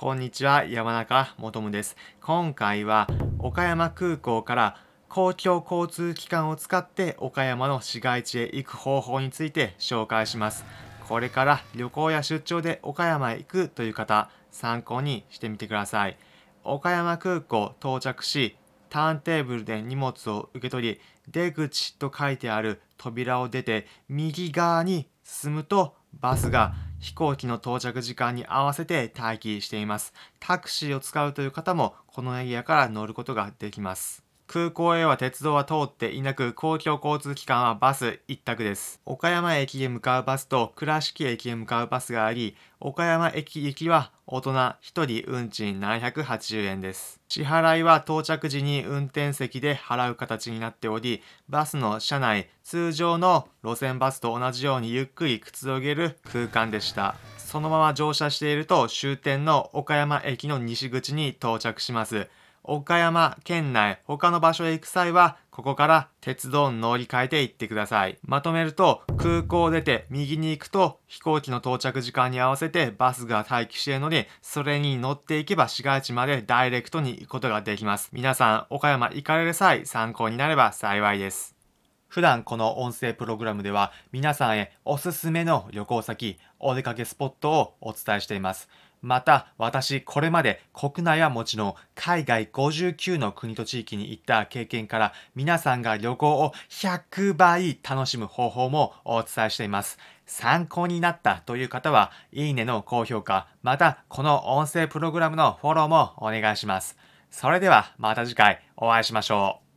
こんにちは、山中もとむです。今回は岡山空港から公共交通機関を使って岡山の市街地へ行く方法について紹介します。これから旅行や出張で岡山へ行くという方、参考にしてみてください。岡山空港到着し、ターンテーブルで荷物を受け取り、出口と書いてある扉を出て右側に進むと、バスが飛行機の到着時間に合わせて待機しています。タクシーを使うという方もこのエリアから乗ることができます。空港へは鉄道は通っていなく、公共交通機関はバス一択です。岡山駅へ向かうバスと倉敷駅へ向かうバスがあり、岡山駅行きは大人1人運賃780円です。支払いは到着時に運転席で払う形になっており、バスの車内、通常の路線バスと同じようにゆっくりくつろげる空間でした。そのまま乗車していると終点の岡山駅の西口に到着します。岡山県内、他の場所へ行く際は、ここから鉄道に乗り換えて行ってください。まとめると、空港を出て右に行くと、飛行機の到着時間に合わせてバスが待機しているので、それに乗っていけば市街地までダイレクトに行くことができます。皆さん、岡山行かれる際、参考になれば幸いです。普段この音声プログラムでは、皆さんへおすすめの旅行先、お出かけスポットをお伝えしています。また、私、これまで国内はもちろん海外59の国と地域に行った経験から、皆さんが旅行を100倍楽しむ方法もお伝えしています。参考になったという方は、いいねの高評価、またこの音声プログラムのフォローもお願いします。それではまた次回お会いしましょう。